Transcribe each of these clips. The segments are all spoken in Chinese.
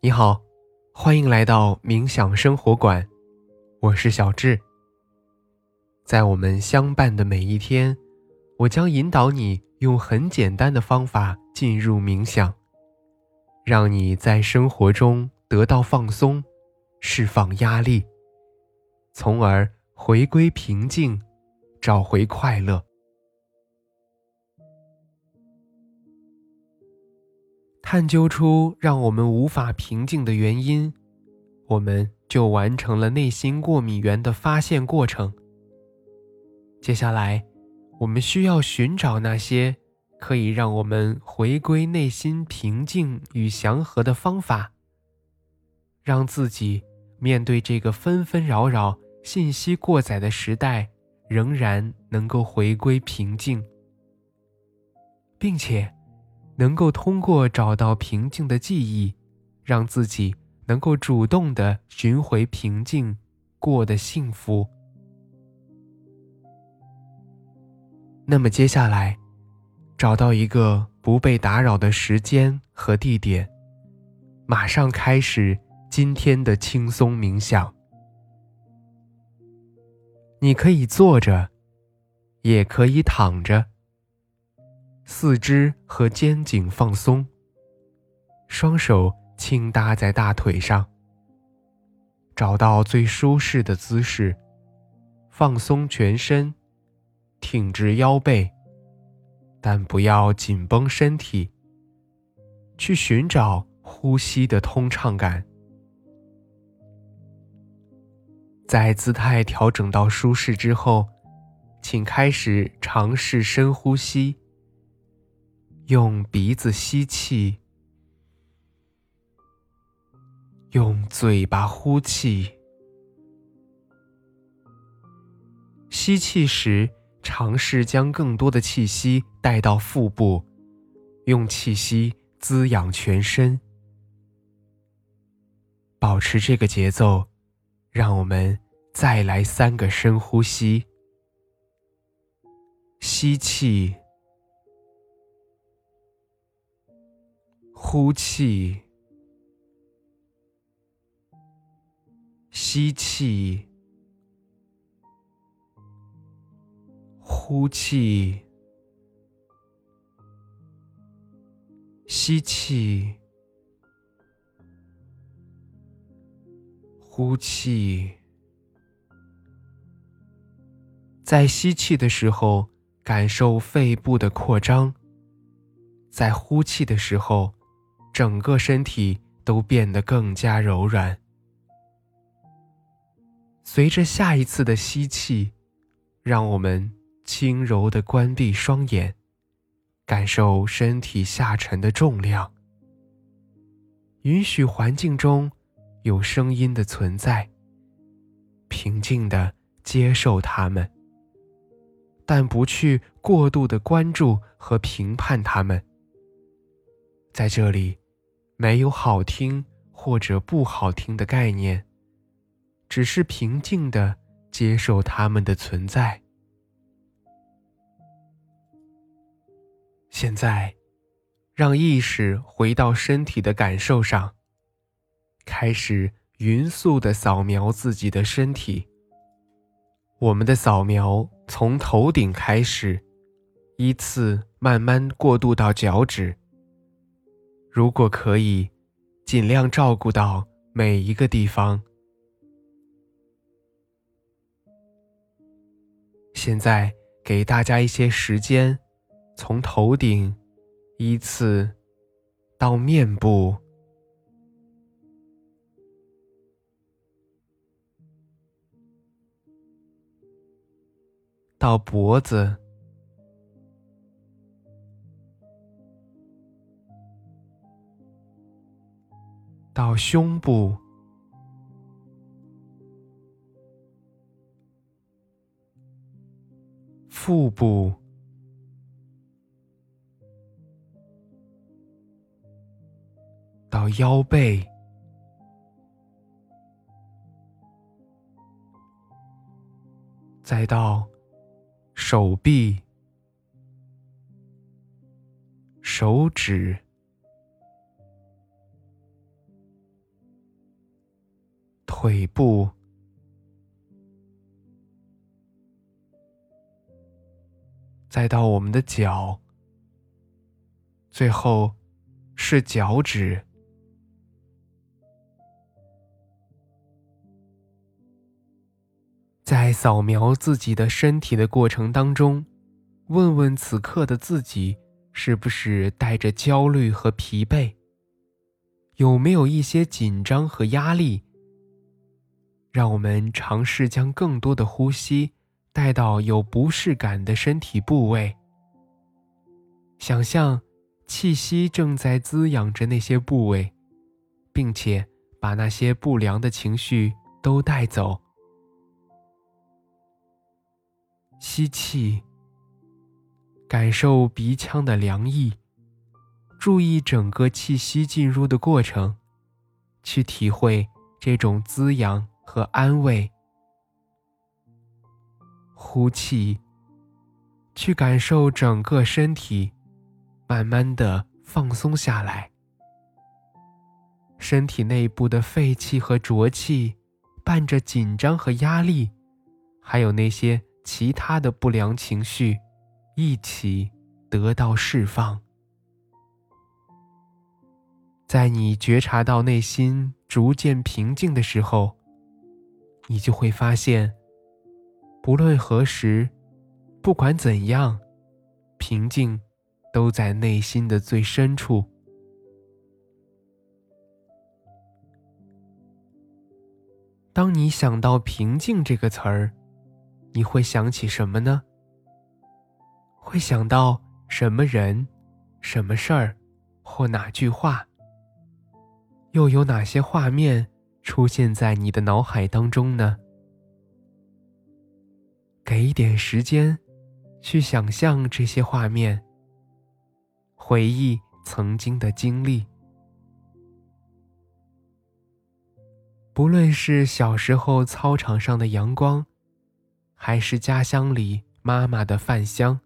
你好，欢迎来到冥想生活馆，我是小智。在我们相伴的每一天，我将引导你用很简单的方法进入冥想，让你在生活中得到放松，释放压力，从而回归平静，找回快乐。探究出让我们无法平静的原因，我们就完成了内心过敏源的发现过程。接下来，我们需要寻找那些可以让我们回归内心平静与祥和的方法，让自己面对这个纷纷扰扰、信息过载的时代，仍然能够回归平静，并且能够通过找到平静的记忆，让自己能够主动地寻回平静，过得幸福。那么接下来，找到一个不被打扰的时间和地点，马上开始今天的轻松冥想。你可以坐着，也可以躺着。四肢和肩颈放松，双手轻搭在大腿上，找到最舒适的姿势，放松全身，挺直腰背，但不要紧绷身体，去寻找呼吸的通畅感。在姿态调整到舒适之后，请开始尝试深呼吸，用鼻子吸气，用嘴巴呼气。吸气时，尝试将更多的气息带到腹部，用气息滋养全身。保持这个节奏，让我们再来3个深呼吸。吸气，呼气，吸气，呼气，吸气，呼气。在吸气的时候，感受肺部的扩张；在呼气的时候，整个身体都变得更加柔软。随着下一次的吸气，让我们轻柔地关闭双眼，感受身体下沉的重量，允许环境中有声音的存在，平静地接受它们，但不去过度地关注和评判它们。在这里，没有好听或者不好听的概念，只是平静地接受它们的存在。现在，让意识回到身体的感受上，开始匀速地扫描自己的身体。我们的扫描从头顶开始，依次慢慢过渡到脚趾。如果可以，尽量照顾到每一个地方。现在给大家一些时间，从头顶依次到面部、到脖子、到胸部，腹部，到腰背，再到手臂、手指、腿部、再到我们的脚，最后是脚趾。在扫描自己的身体的过程当中，问问此刻的自己是不是带着焦虑和疲惫，有没有一些紧张和压力？让我们尝试将更多的呼吸带到有不适感的身体部位，想象气息正在滋养着那些部位，并且把那些不良的情绪都带走。吸气，感受鼻腔的凉意，注意整个气息进入的过程，去体会这种滋养和安慰。呼气，去感受整个身体慢慢地放松下来，身体内部的废气和浊气伴着紧张和压力，还有那些其他的不良情绪一起得到释放。在你觉察到内心逐渐平静的时候，你就会发现不论何时，不管怎样，平静都在内心的最深处。当你想到平静这个词儿，你会想起什么呢？会想到什么人、什么事儿或哪句话？又有哪些画面出现在你的脑海当中呢？给一点时间去想象这些画面，回忆曾经的经历。不论是小时候操场上的阳光，还是家乡里妈妈的饭香，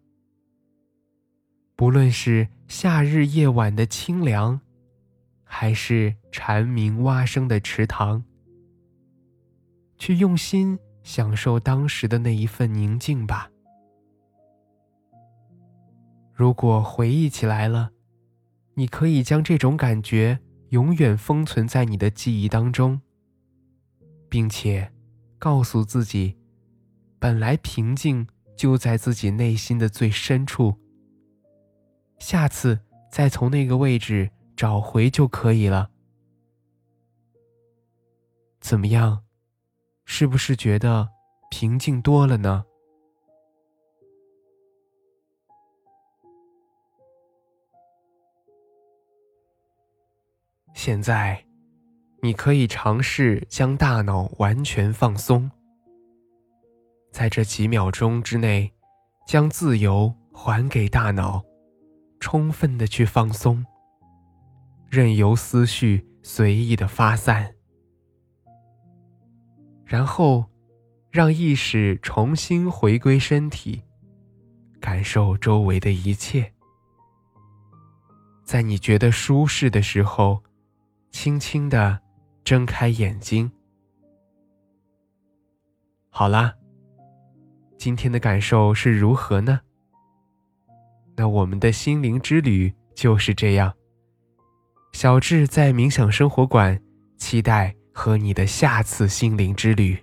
不论是夏日夜晚的清凉，还是蝉鸣蛙声的池塘，去用心享受当时的那一份宁静吧。如果回忆起来了，你可以将这种感觉永远封存在你的记忆当中，并且告诉自己，本来平静就在自己内心的最深处，下次再从那个位置找回就可以了。怎么样？是不是觉得平静多了呢？现在，你可以尝试将大脑完全放松，在这几秒钟之内，将自由还给大脑，充分的去放松，任由思绪随意的发散。然后，让意识重新回归身体，感受周围的一切。在你觉得舒适的时候，轻轻地睁开眼睛。好啦，今天的感受是如何呢？那我们的心灵之旅就是这样。小智在冥想生活馆，期待和你的下次心灵之旅。